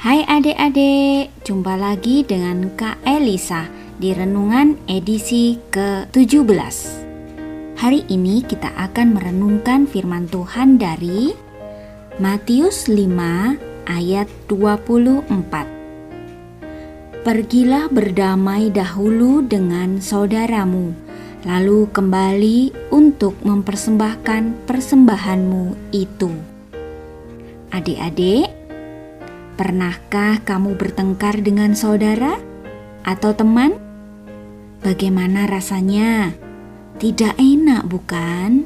Hai adik-adik, jumpa lagi dengan Kak Elisa di Renungan edisi ke-17. Hari ini kita akan merenungkan firman Tuhan dari Matius 5 ayat 24. Pergilah berdamai dahulu dengan saudaramu, lalu kembali untuk mempersembahkan persembahanmu itu. Adik-adik, pernahkah kamu bertengkar dengan saudara atau teman? Bagaimana rasanya? Tidak enak, bukan?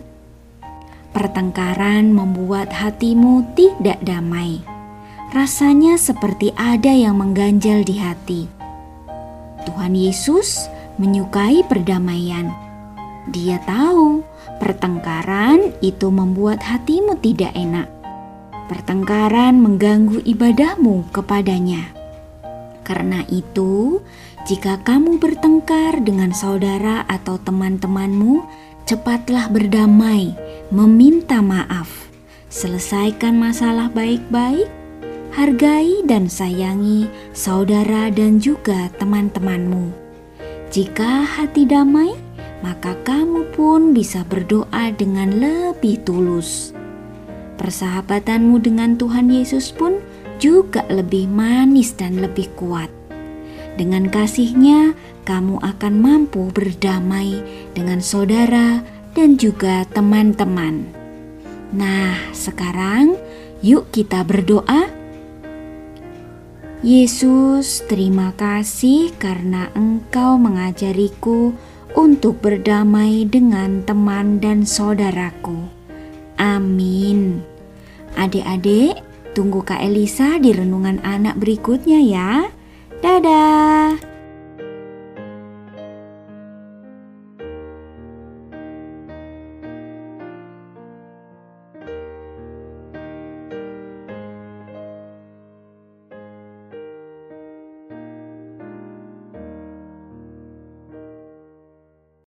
Pertengkaran membuat hatimu tidak damai. Rasanya seperti ada yang mengganjal di hati. Tuhan Yesus menyukai perdamaian. Dia tahu pertengkaran itu membuat hatimu tidak enak. Pertengkaran mengganggu ibadahmu kepadanya. Karena itu, jika kamu bertengkar dengan saudara atau teman-temanmu, cepatlah berdamai, meminta maaf. Selesaikan masalah baik-baik, hargai dan sayangi saudara dan juga teman-temanmu. Jika hati damai, maka kamu pun bisa berdoa dengan lebih tulus. Persahabatanmu dengan Tuhan Yesus pun juga lebih manis dan lebih kuat. Dengan kasih-Nya, kamu akan mampu berdamai dengan saudara dan juga teman-teman. Nah, sekarang yuk kita berdoa. Yesus, terima kasih karena Engkau mengajariku untuk berdamai dengan teman dan saudaraku. Amin. Adik-adik, tunggu Kak Elisa di renungan anak berikutnya ya. Dadah.